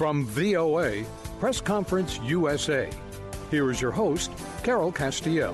From VOA, Press Conference USA, here is your host, Carol Castiel.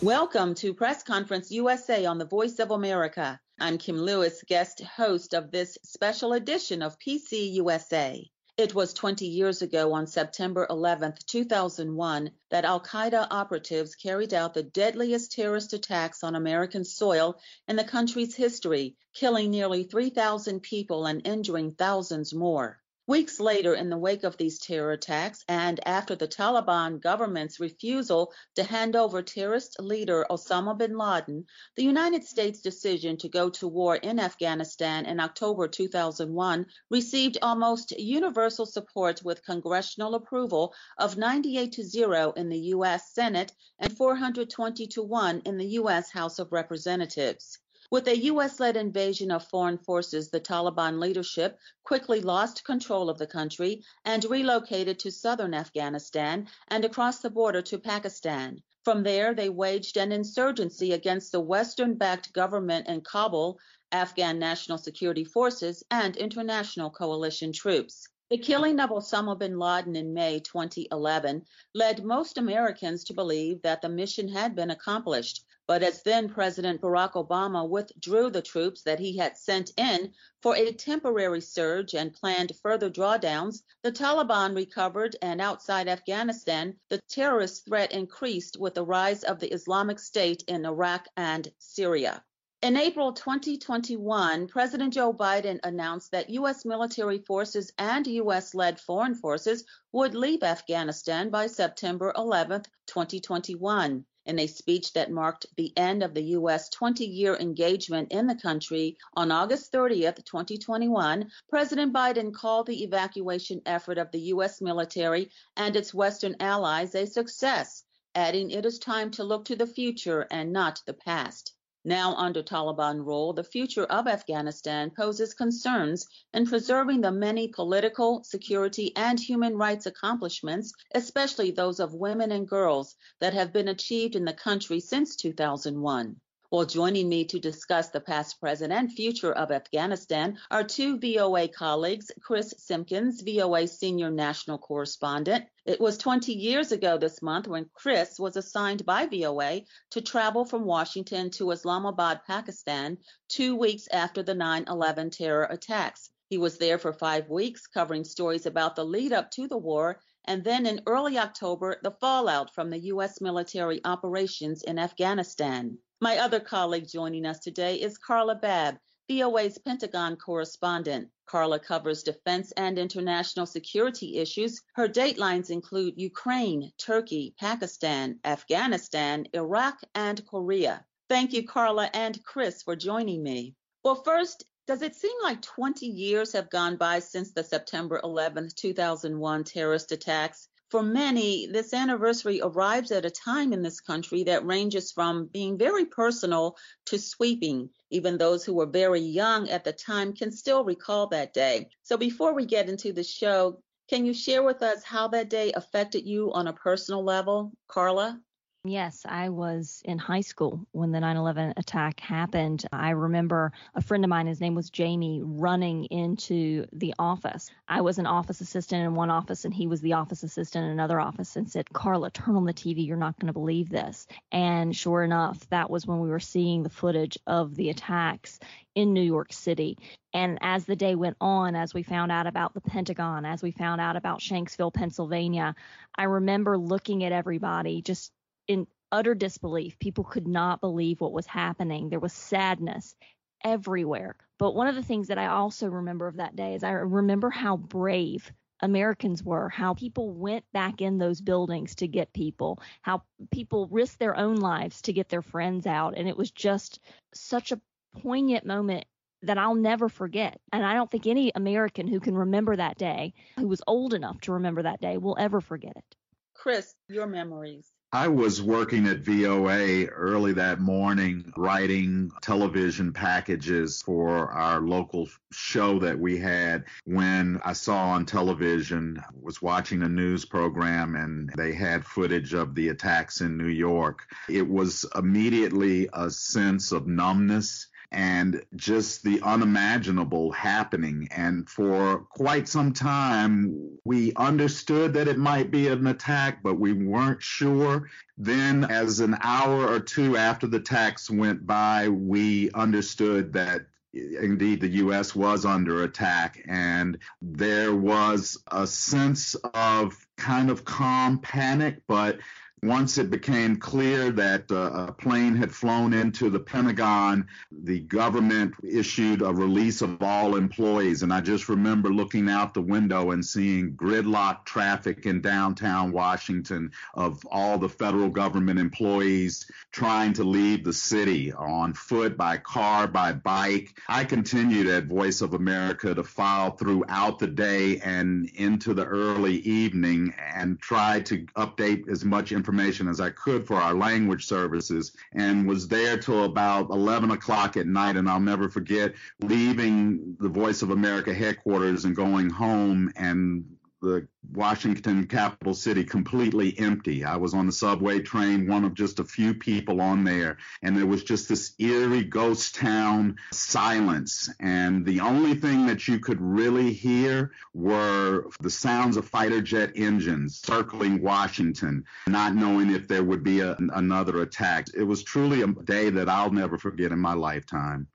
Welcome to Press Conference USA on the Voice of America. I'm Kim Lewis, guest host of this special edition of PCUSA. It was 20 years ago on September 11, 2001, that al-Qaeda operatives carried out the deadliest terrorist attacks on American soil in the country's history, killing nearly 3,000 people and injuring thousands more. Weeks later, in the wake of these terror attacks and after the Taliban government's refusal to hand over terrorist leader Osama bin Laden, the United States' decision to go to war in Afghanistan in October 2001 received almost universal support with congressional approval of 98-0 in the U.S. Senate and 420-1 in the U.S. House of Representatives. With a U.S.-led invasion of foreign forces, the Taliban leadership quickly lost control of the country and relocated to southern Afghanistan and across the border to Pakistan. From there, they waged an insurgency against the Western-backed government in Kabul, Afghan National Security Forces, and international coalition troops. The killing of Osama bin Laden in May 2011 led most Americans to believe that the mission had been accomplished. But as then President Barack Obama withdrew the troops that he had sent in for a temporary surge and planned further drawdowns, the Taliban recovered, and outside Afghanistan, the terrorist threat increased with the rise of the Islamic State in Iraq and Syria. In April 2021, President Joe Biden announced that U.S. military forces and U.S.-led foreign forces would leave Afghanistan by September 11, 2021. In a speech that marked the end of the U.S. 20-year engagement in the country, on August 30, 2021, President Biden called the evacuation effort of the U.S. military and its Western allies a success, adding it is time to look to the future and not the past. Now under Taliban rule, the future of Afghanistan poses concerns in preserving the many political, security, and human rights accomplishments, especially those of women and girls, that have been achieved in the country since 2001. Well, joining me to discuss the past, present, and future of Afghanistan are two VOA colleagues, Chris Simkins, VOA Senior National Correspondent. It was 20 years ago this month when Chris was assigned by VOA to travel from Washington to Islamabad, Pakistan, 2 weeks after the 9/11 terror attacks. He was there for 5 weeks, covering stories about the lead-up to the war, and then in early October, the fallout from the U.S. military operations in Afghanistan. My other colleague joining us today is Carla Babb, VOA's Pentagon correspondent. Carla covers defense and international security issues. Her datelines include Ukraine, Turkey, Pakistan, Afghanistan, Iraq, and Korea. Thank you, Carla and Chris, for joining me. Well, first, does it seem like 20 years have gone by since the September 11, 2001 terrorist attacks? For many, this anniversary arrives at a time in this country that ranges from being very personal to sweeping. Even those who were very young at the time can still recall that day. So before we get into the show, can you share with us how that day affected you on a personal level, Carla? Yes, I was in high school when the 9/11 attack happened. I remember a friend of mine, his name was Jamie, running into the office. I was an office assistant in one office, and he was the office assistant in another office, and said, "Carla, turn on the TV. You're not going to believe this." And sure enough, that was when we were seeing the footage of the attacks in New York City. And as the day went on, as we found out about the Pentagon, as we found out about Shanksville, Pennsylvania, I remember looking at everybody just in utter disbelief. People could not believe what was happening. There was sadness everywhere. But one of the things that I also remember of that day is I remember how brave Americans were, how people went back in those buildings to get people, how people risked their own lives to get their friends out. And it was just such a poignant moment that I'll never forget. And I don't think any American who can remember that day, who was old enough to remember that day, will ever forget it. Chris, your memories. I was working at VOA early that morning, writing television packages for our local show that we had, when I saw on television, was watching a news program, and they had footage of the attacks in New York. It was immediately a sense of numbness and just the unimaginable happening. And for quite some time, we understood that it might be an attack, but we weren't sure. Then, as an hour or two after the attacks went by, we understood that indeed the U.S. was under attack, and there was a sense of kind of calm panic, but once it became clear that a plane had flown into the Pentagon, the government issued a release of all employees. And I just remember looking out the window and seeing gridlock traffic in downtown Washington of all the federal government employees trying to leave the city on foot, by car, by bike. I continued at Voice of America to file throughout the day and into the early evening and try to update as much information as I could for our language services, and was there till about 11 o'clock at night. And I'll never forget leaving the Voice of America headquarters and going home, and the Washington capital city completely empty. I was on the subway train, one of just a few people on there, and there was just this eerie ghost town silence. And the only thing that you could really hear were the sounds of fighter jet engines circling Washington, not knowing if there would be another attack. It was truly a day that I'll never forget in my lifetime.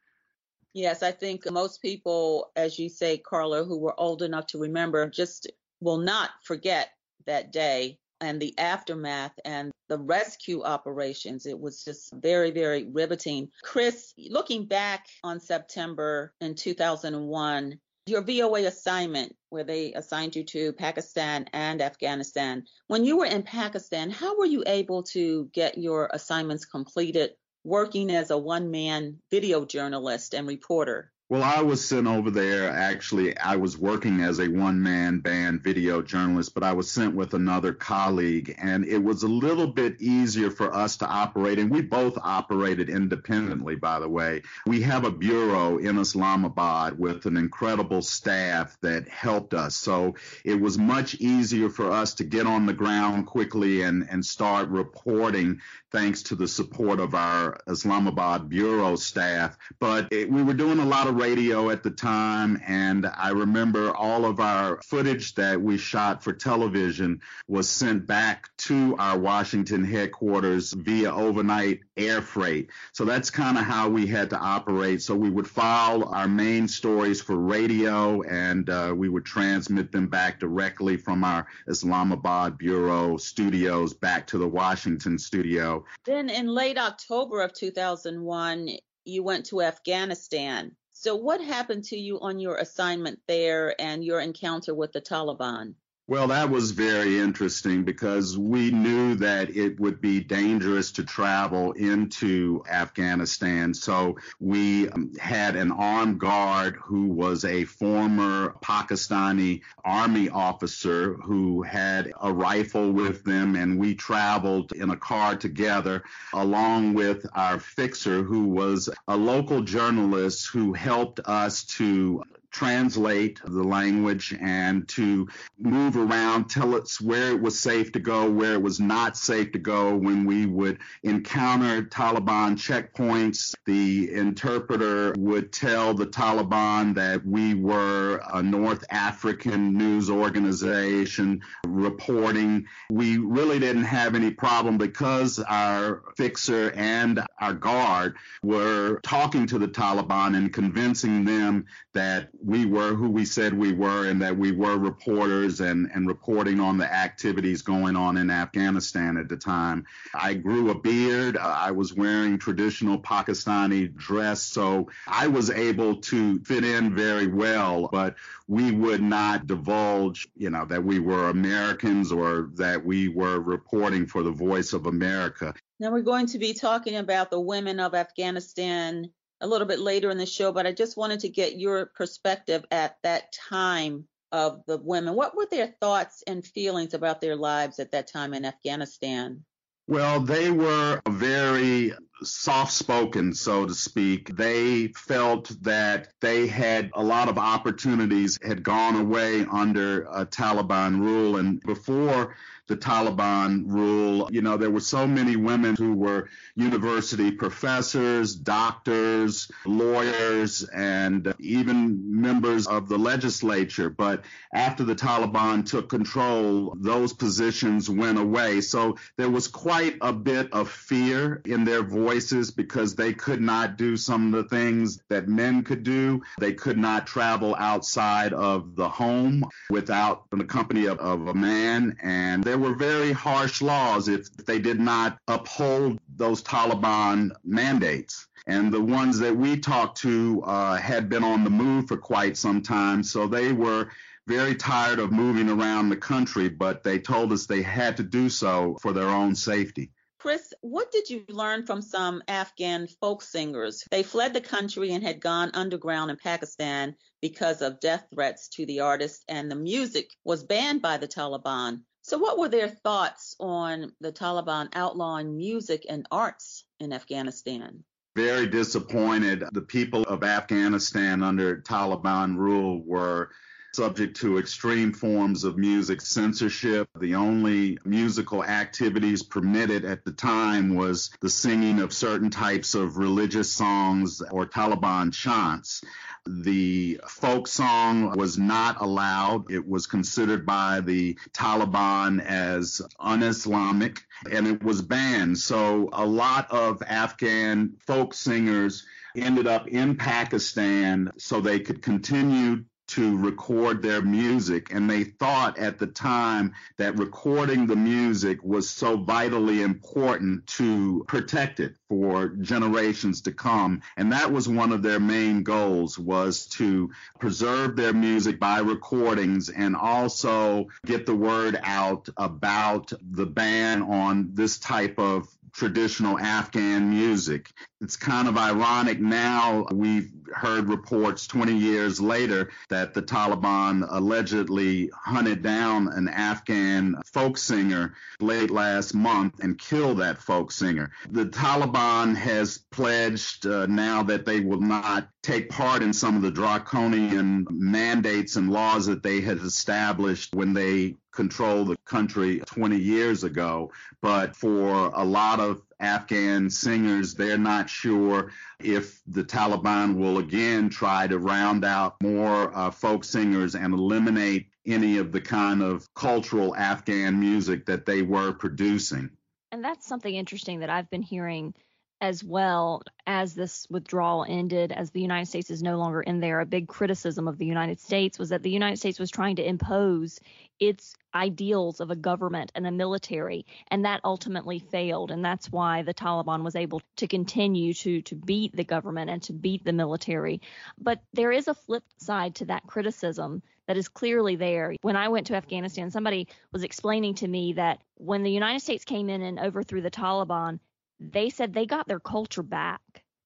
Yes, I think most people, as you say, Carla, who were old enough to remember, just will not forget that day and the aftermath and the rescue operations. It was just very, very riveting. Chris, looking back on September in 2001, your VOA assignment where they assigned you to Pakistan and Afghanistan, when you were in Pakistan, how were you able to get your assignments completed working as a one-man video journalist and reporter? Well, I was sent over there. Actually, I was working as a one-man band video journalist, but I was sent with another colleague, and it was a little bit easier for us to operate, and we both operated independently, by the way. We have a bureau in Islamabad with an incredible staff that helped us, so it was much easier for us to get on the ground quickly and start reporting thanks to the support of our Islamabad bureau staff. But we were doing a lot of radio at the time, and I remember all of our footage that we shot for television was sent back to our Washington headquarters via overnight air freight. So that's kind of how we had to operate. So we would file our main stories for radio, and we would transmit them back directly from our Islamabad bureau studios back to the Washington studio. Then in late October of 2001, you went to Afghanistan. So what happened to you on your assignment there and your encounter with the Taliban? Well, that was very interesting because we knew that it would be dangerous to travel into Afghanistan. So we had an armed guard who was a former Pakistani army officer who had a rifle with them, and we traveled in a car together along with our fixer, who was a local journalist who helped us to translate the language and to move around, tell us where it was safe to go, where it was not safe to go. When we would encounter Taliban checkpoints, the interpreter would tell the Taliban that we were a North African news organization reporting. We really didn't have any problem because our fixer and our guard were talking to the Taliban and convincing them that we were who we said we were and that we were reporters and reporting on the activities going on in Afghanistan at the time. I grew a beard. I was wearing traditional Pakistani dress, so I was able to fit in very well, but we would not divulge, that we were Americans or that we were reporting for the Voice of America. Now we're going to be talking about the women of Afghanistan a little bit later in the show, but I just wanted to get your perspective at that time of the women. What were their thoughts and feelings about their lives at that time in Afghanistan? Well, they were very soft-spoken, so to speak. They felt that they had a lot of opportunities had gone away under Taliban rule. And before the Taliban rule. You know, there were so many women who were university professors, doctors, lawyers, and even members of the legislature. But after the Taliban took control, those positions went away. So there was quite a bit of fear in their voices because they could not do some of the things that men could do. They could not travel outside of the home without the company of a man. And there were very harsh laws if they did not uphold those Taliban mandates. And the ones that we talked to had been on the move for quite some time, so they were very tired of moving around the country, but they told us they had to do so for their own safety. Chris, what did you learn from some Afghan folk singers? They fled the country and had gone underground in Pakistan because of death threats to the artists, and the music was banned by the Taliban. So what were their thoughts on the Taliban outlawing music and arts in Afghanistan? Very disappointed. The people of Afghanistan under Taliban rule were subject to extreme forms of music censorship. The only musical activities permitted at the time was the singing of certain types of religious songs or Taliban chants. The folk song was not allowed. It was considered by the Taliban as un-Islamic, and it was banned. So a lot of Afghan folk singers ended up in Pakistan so they could continue to record their music. And they thought at the time that recording the music was so vitally important to protect it for generations to come. And that was one of their main goals, was to preserve their music by recordings and also get the word out about the ban on this type of traditional Afghan music. It's kind of ironic now. We've heard reports 20 years later that the Taliban allegedly hunted down an Afghan folk singer late last month and killed that folk singer. The Taliban has pledged now that they will not take part in some of the draconian mandates and laws that they had established when they controlled the country 20 years ago. But for a lot of Afghan singers, they're not sure if the Taliban will again try to round out more folk singers and eliminate any of the kind of cultural Afghan music that they were producing. And that's something interesting that I've been hearing as well. As this withdrawal ended, as the United States is no longer in there, a big criticism of the United States was that the United States was trying to impose its ideals of a government and a military, and that ultimately failed. And that's why the Taliban was able to continue to beat the government and to beat the military. But there is a flip side to that criticism that is clearly there. When I went to Afghanistan, somebody was explaining to me that when the United States came in and overthrew the Taliban, they said they got their culture back.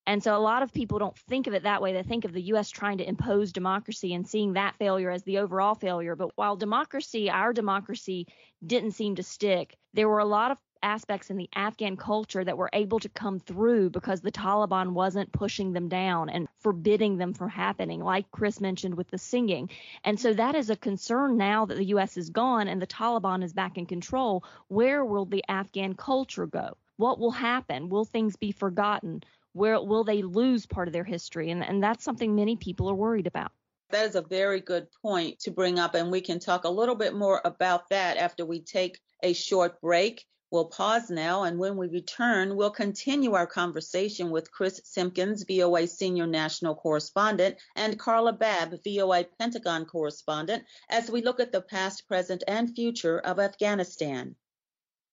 And so a lot of people don't think of it that way. They think of the U.S. trying to impose democracy and seeing that failure as the overall failure. But while democracy, our democracy, didn't seem to stick, there were a lot of aspects in the Afghan culture that were able to come through because the Taliban wasn't pushing them down and forbidding them from happening, like Chris mentioned with the singing. And so that is a concern now that the U.S. is gone and the Taliban is back in control. Where will the Afghan culture go? What will happen? Will things be forgotten? Where will they lose part of their history? And that's something many people are worried about. That is a very good point to bring up, and we can talk a little bit more about that after we take a short break. We'll pause now, and when we return, we'll continue our conversation with Chris Simkins, VOA Senior National Correspondent, and Carla Babb, VOA Pentagon Correspondent, as we look at the past, present, and future of Afghanistan.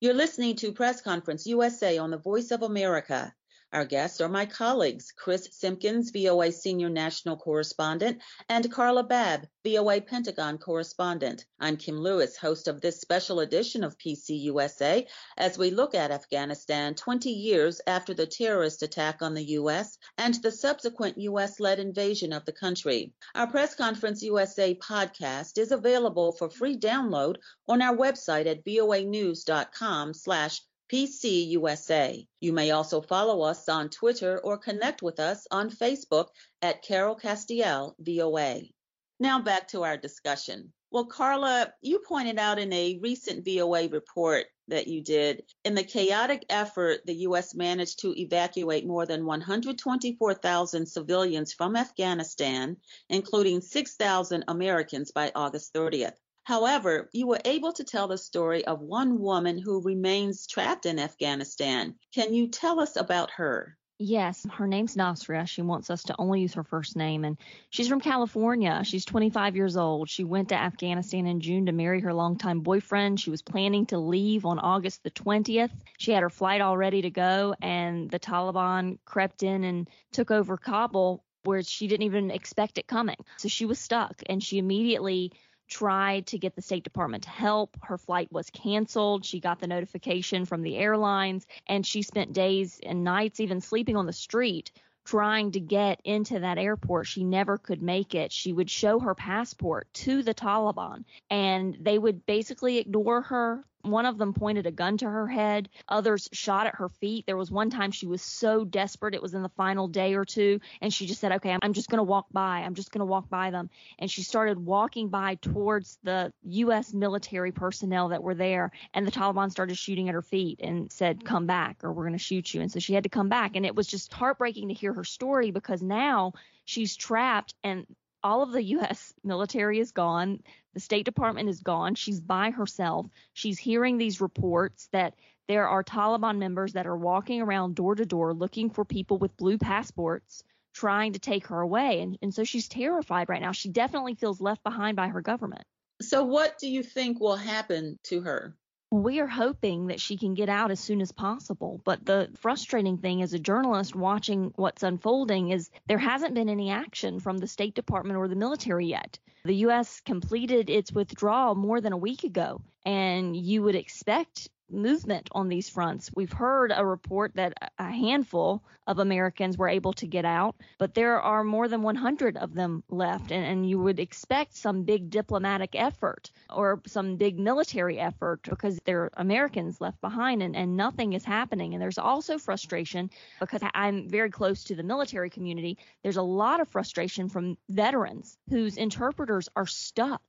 You're listening to Press Conference USA on the Voice of America. Our guests are my colleagues, Chris Simkins, VOA Senior National Correspondent, and Carla Babb, VOA Pentagon Correspondent. I'm Kim Lewis, host of this special edition of PCUSA, as we look at Afghanistan 20 years after the terrorist attack on the U.S. and the subsequent U.S.-led invasion of the country. Our Press Conference USA podcast is available for free download on our website at voanews.com/PCUSA. You may also follow us on Twitter or connect with us on Facebook at Carol Castiel, VOA. Now back to our discussion. Well, Carla, you pointed out in a recent VOA report that you did, in the chaotic effort, the U.S. managed to evacuate more than 124,000 civilians from Afghanistan, including 6,000 Americans by August 30th. However, you were able to tell the story of one woman who remains trapped in Afghanistan. Can you tell us about her? Yes, her name's Nasria. She wants us to only use her first name, and she's from California. She's 25 years old. She went to Afghanistan in June to marry her longtime boyfriend. She was planning to leave on August the 20th. She had her flight all ready to go, and the Taliban crept in and took over Kabul, where she didn't even expect it coming. So she was stuck, and she immediately tried to get the State Department to help. Her flight was canceled. She got the notification from the airlines, and she spent days and nights even sleeping on the street trying to get into that airport. She never could make it. She would show her passport to the Taliban, and they would basically ignore her. One of them pointed a gun to her head. Others shot at her feet. There was one time she was so desperate. It was in the final day or two. And she just said, OK, I'm just going to walk by. I'm just going to walk by them. And she started walking by towards the U.S. military personnel that were there. And the Taliban started shooting at her feet and said, come back or we're going to shoot you. And so she had to come back. And it was just heartbreaking to hear her story, because now she's trapped and all of the U.S. military is gone. The State Department is gone. She's by herself. She's hearing these reports that there are Taliban members that are walking around door to door looking for people with blue passports, trying to take her away. And so she's terrified right now. She definitely feels left behind by her government. So what do you think will happen to her? We are hoping that she can get out as soon as possible. But the frustrating thing as a journalist watching what's unfolding is there hasn't been any action from the State Department or the military yet. The U.S. completed its withdrawal more than a week ago, and you would expect movement on these fronts. We've heard a report that a handful of Americans were able to get out, but there are more than 100 of them left, and you would expect some big diplomatic effort or some big military effort, because there are Americans left behind, and nothing is happening. And there's also frustration, because I'm very close to the military community. There's a lot of frustration from veterans whose interpreters are stuck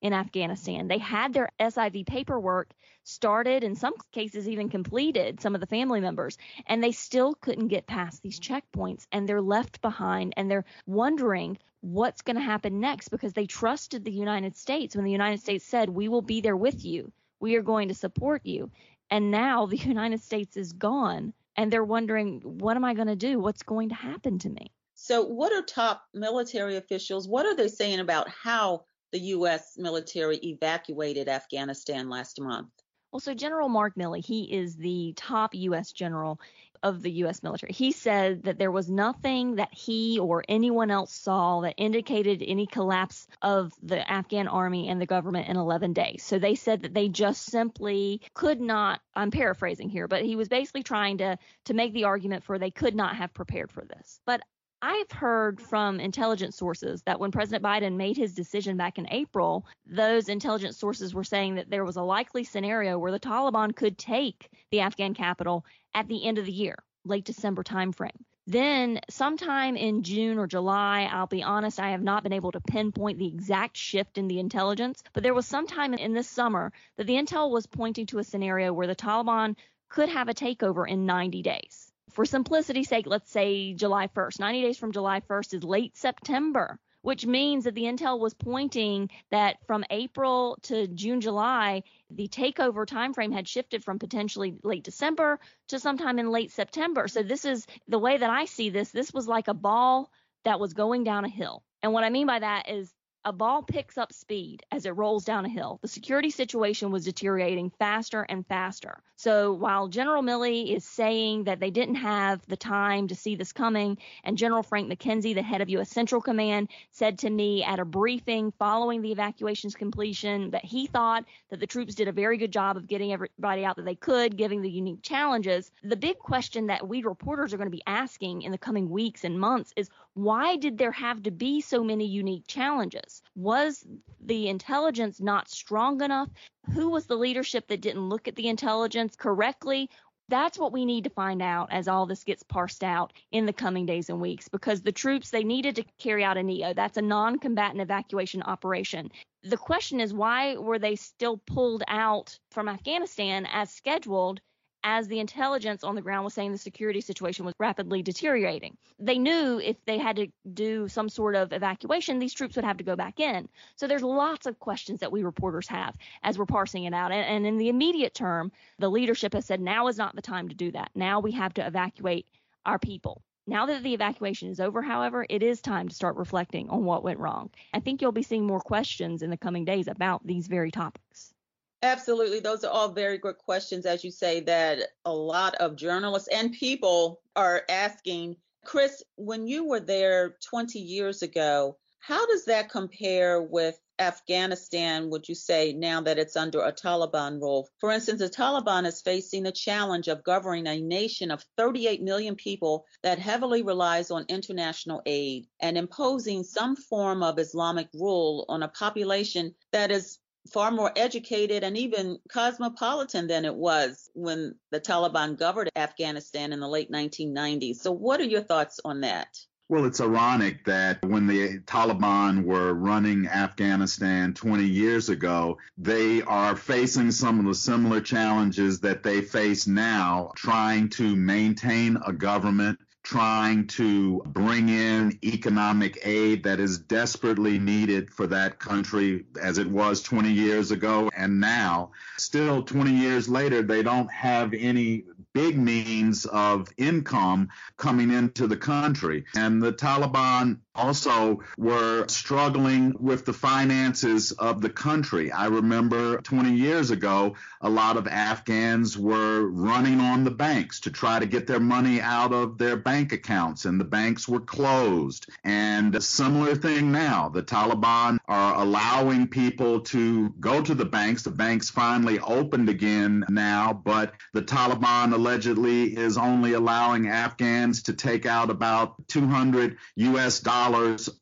in Afghanistan. They had their SIV paperwork started, in some cases even completed, some of the family members, and they still couldn't get past these checkpoints, and they're left behind, and they're wondering what's going to happen next, because they trusted the United States when the United States said, we will be there with you. We are going to support you. And now the United States is gone, and they're wondering, what am I going to do? What's going to happen to me? So what are top military officials, what are they saying about how the U.S. military evacuated Afghanistan last month? Well, so General Mark Milley, he is the top U.S. general of the U.S. military. He said that there was nothing that he or anyone else saw that indicated any collapse of the Afghan army and the government in 11 days. So they said that they just simply could not, I'm paraphrasing here, but he was basically trying to make the argument for they could not have prepared for this. But I've heard from intelligence sources that when President Biden made his decision back in April, those intelligence sources were saying that there was a likely scenario where the Taliban could take the Afghan capital at the end of the year, late December timeframe. Then sometime in June or July, I'll be honest, I have not been able to pinpoint the exact shift in the intelligence, but there was sometime in this summer that the intel was pointing to a scenario where the Taliban could have a takeover in 90 days. For simplicity's sake, let's say July 1st. 90 days from July 1st is late September, which means that the intel was pointing that from April to June, July, the takeover timeframe had shifted from potentially late December to sometime in late September. So this is the way that I see this. This was like a ball that was going down a hill. And what I mean by that is a ball picks up speed as it rolls down a hill. The security situation was deteriorating faster and faster. So while General Milley is saying that they didn't have the time to see this coming, and General Frank McKenzie, the head of U.S. Central Command, said to me at a briefing following the evacuation's completion that he thought that the troops did a very good job of getting everybody out that they could, given the unique challenges. The big question that we reporters are going to be asking in the coming weeks and months is, why did there have to be so many unique challenges? Was the intelligence not strong enough? Who was the leadership that didn't look at the intelligence correctly? That's what we need to find out as all this gets parsed out in the coming days and weeks, because the troops, they needed to carry out a NEO. That's a non-combatant evacuation operation. The question is, why were they still pulled out from Afghanistan as scheduled, as the intelligence on the ground was saying the security situation was rapidly deteriorating? They knew if they had to do some sort of evacuation, these troops would have to go back in. So there's lots of questions that we reporters have as we're parsing it out. And in the immediate term, the leadership has said now is not the time to do that. Now we have to evacuate our people. Now that the evacuation is over, however, it is time to start reflecting on what went wrong. I think you'll be seeing more questions in the coming days about these very topics. Absolutely. Those are all very good questions, as you say, that a lot of journalists and people are asking. Chris, when you were there 20 years ago, how does that compare with Afghanistan, would you say, now that it's under a Taliban rule? For instance, the Taliban is facing the challenge of governing a nation of 38 million people that heavily relies on international aid and imposing some form of Islamic rule on a population that is far more educated and even cosmopolitan than it was when the Taliban governed Afghanistan in the late 1990s. So what are your thoughts on that? Well, it's ironic that when the Taliban were running Afghanistan 20 years ago, they are facing some of the similar challenges that they face now, trying to maintain a government, trying to bring in economic aid that is desperately needed for that country as it was 20 years ago. And now, still 20 years later, they don't have any big means of income coming into the country. And the Taliban also were struggling with the finances of the country. I remember 20 years ago, a lot of Afghans were running on the banks to try to get their money out of their bank accounts, and the banks were closed. And a similar thing now, the Taliban are allowing people to go to the banks. The banks finally opened again now, but the Taliban allegedly is only allowing Afghans to take out about $200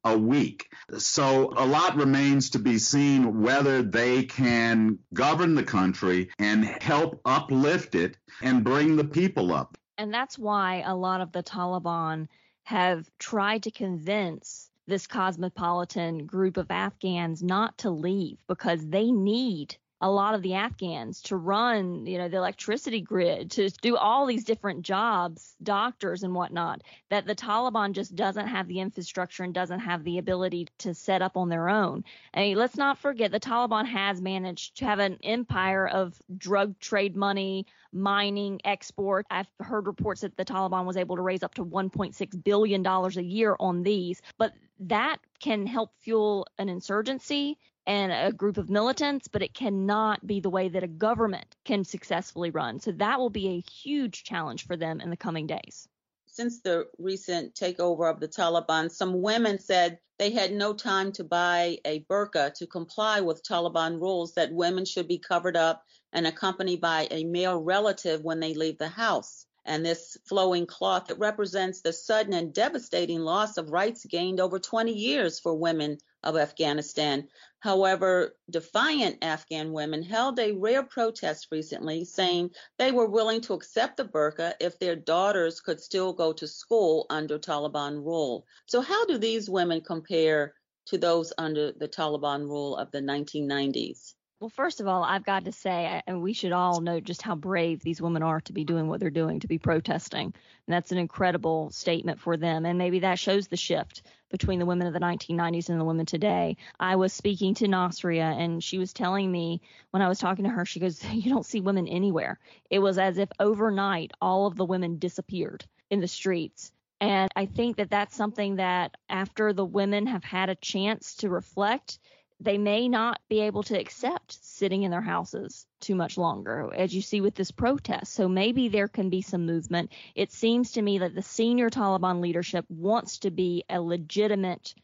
a week. So a lot remains to be seen whether they can govern the country and help uplift it and bring the people up. And that's why a lot of the Taliban have tried to convince this cosmopolitan group of Afghans not to leave, because they need a lot of the Afghans to run, the electricity grid, to do all these different jobs, doctors and whatnot, that the Taliban just doesn't have the infrastructure and doesn't have the ability to set up on their own. I mean, let's not forget the Taliban has managed to have an empire of drug trade money, mining, export. I've heard reports that the Taliban was able to raise up to $1.6 billion a year on these, but that can help fuel an insurgency and a group of militants, but it cannot be the way that a government can successfully run. So that will be a huge challenge for them in the coming days. Since the recent takeover of the Taliban, some women said they had no time to buy a burqa to comply with Taliban rules that women should be covered up and accompanied by a male relative when they leave the house. And this flowing cloth, it represents the sudden and devastating loss of rights gained over 20 years for women of Afghanistan. However, defiant Afghan women held a rare protest recently, saying they were willing to accept the burqa if their daughters could still go to school under Taliban rule. So how do these women compare to those under the Taliban rule of the 1990s? Well, first of all, I've got to say, and we should all know just how brave these women are to be doing what they're doing, to be protesting. And that's an incredible statement for them. And maybe that shows the shift between the women of the 1990s and the women today. I was speaking to Nasria, and she was telling me when I was talking to her, she goes, "You don't see women anywhere." It was as if overnight all of the women disappeared in the streets. And I think that that's something that after the women have had a chance to reflect, they may not be able to accept sitting in their houses too much longer, as you see with this protest. So maybe there can be some movement. It seems to me that the senior Taliban leadership wants to be a legitimate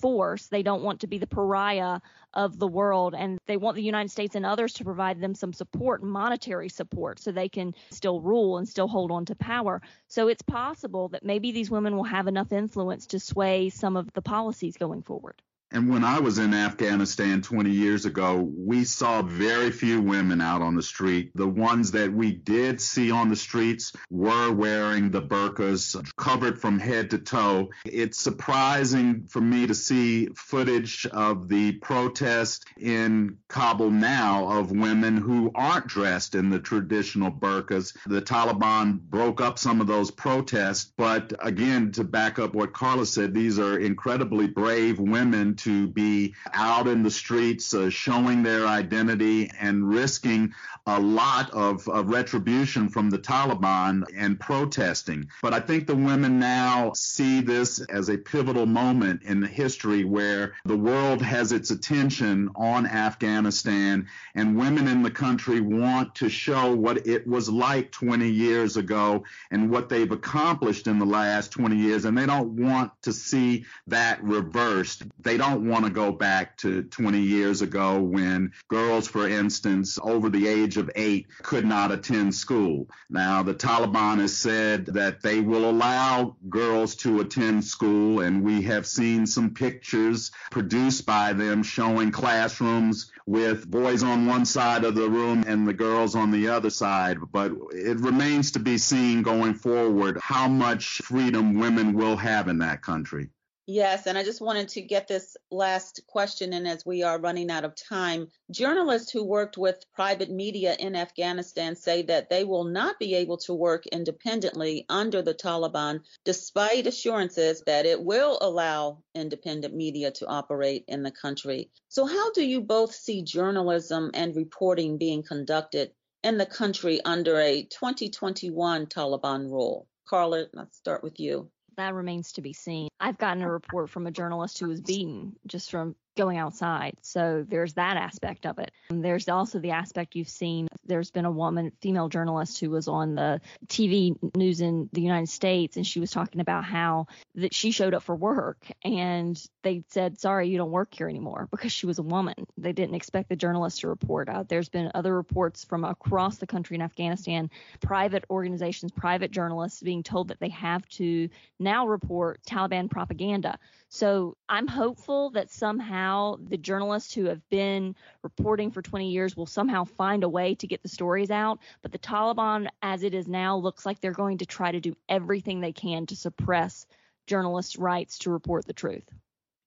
force. They don't want to be the pariah of the world, and they want the United States and others to provide them some support, monetary support, so they can still rule and still hold on to power. So it's possible that maybe these women will have enough influence to sway some of the policies going forward. And when I was in Afghanistan 20 years ago, we saw very few women out on the street. The ones that we did see on the streets were wearing the burqas, covered from head to toe. It's surprising for me to see footage of the protest in Kabul now of women who aren't dressed in the traditional burqas. The Taliban broke up some of those protests. But again, to back up what Carla said, these are incredibly brave women to be out in the streets showing their identity and risking a lot of retribution from the Taliban and protesting. But I think the women now see this as a pivotal moment in the history where the world has its attention on Afghanistan, and women in the country want to show what it was like 20 years ago and what they've accomplished in the last 20 years, and they don't want to see that reversed. They don't want to go back to 20 years ago when girls, for instance, over the age of 8 could not attend school. Now, the Taliban has said that they will allow girls to attend school, and we have seen some pictures produced by them showing classrooms with boys on one side of the room and the girls on the other side. But it remains to be seen going forward how much freedom women will have in that country. Yes, and I just wanted to get this last question in as we are running out of time. Journalists who worked with private media in Afghanistan say that they will not be able to work independently under the Taliban, despite assurances that it will allow independent media to operate in the country. So how do you both see journalism and reporting being conducted in the country under a 2021 Taliban rule? Carla, let's start with you. That remains to be seen. I've gotten a report from a journalist who was beaten just from going outside. So there's that aspect of it. And there's also the aspect you've seen. There's been a woman, female journalist, who was on the TV news in the United States, and she was talking about how that she showed up for work and they said, sorry, you don't work here anymore, because she was a woman. They didn't expect the journalist to report out. There's been other reports from across the country in Afghanistan, private organizations, private journalists being told that they have to now report Taliban propaganda. So I'm hopeful that somehow the journalists who have been reporting for 20 years will somehow find a way to get the stories out. But the Taliban, as it is now, looks like they're going to try to do everything they can to suppress journalists' rights to report the truth.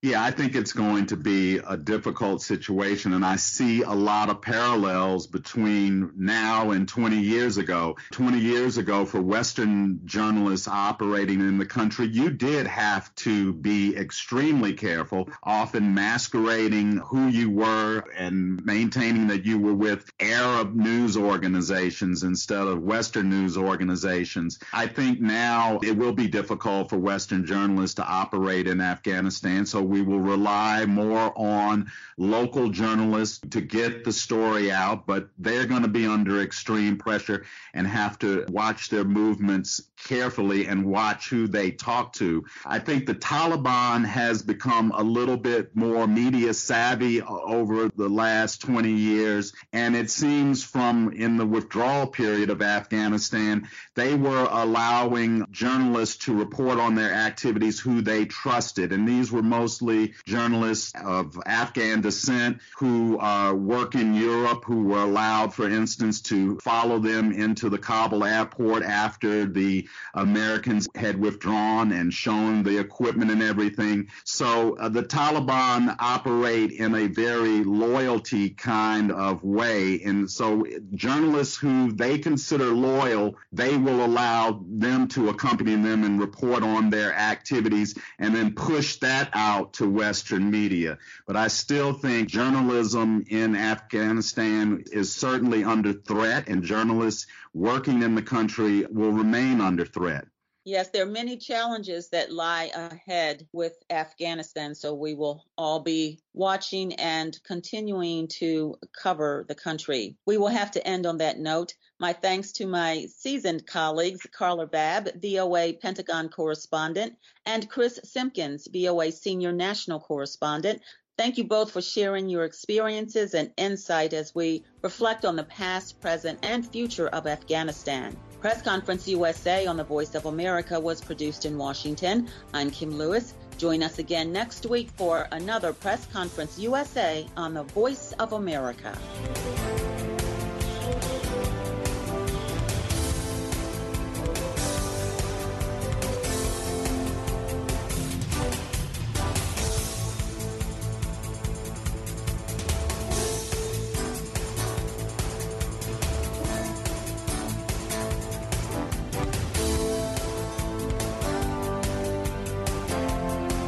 Yeah, I think it's going to be a difficult situation, and I see a lot of parallels between now and 20 years ago. 20 years ago, for Western journalists operating in the country, you did have to be extremely careful, often masquerading who you were and maintaining that you were with Arab news organizations instead of Western news organizations. I think now it will be difficult for Western journalists to operate in Afghanistan, so we will rely more on local journalists to get the story out, but they're going to be under extreme pressure and have to watch their movements carefully and watch who they talk to. I think the Taliban has become a little bit more media savvy over the last 20 years, and it seems from in the withdrawal period of Afghanistan, they were allowing journalists to report on their activities who they trusted, and these were mostly journalists of Afghan descent who work in Europe, who were allowed, for instance, to follow them into the Kabul airport after the Americans had withdrawn and shown the equipment and everything. So the Taliban operate in a very loyalty kind of way. And so journalists who they consider loyal, they will allow them to accompany them and report on their activities and then push that out to Western media. But I still think journalism in Afghanistan is certainly under threat, and journalists working in the country will remain under threat. Yes, there are many challenges that lie ahead with Afghanistan, so we will all be watching and continuing to cover the country. We will have to end on that note. My thanks to my seasoned colleagues, Carla Babb, VOA Pentagon correspondent, and Chris Simkins, VOA senior national correspondent. Thank you both for sharing your experiences and insight as we reflect on the past, present, and future of Afghanistan. Press Conference USA on the Voice of America was produced in Washington. I'm Kim Lewis. Join us again next week for another Press Conference USA on the Voice of America.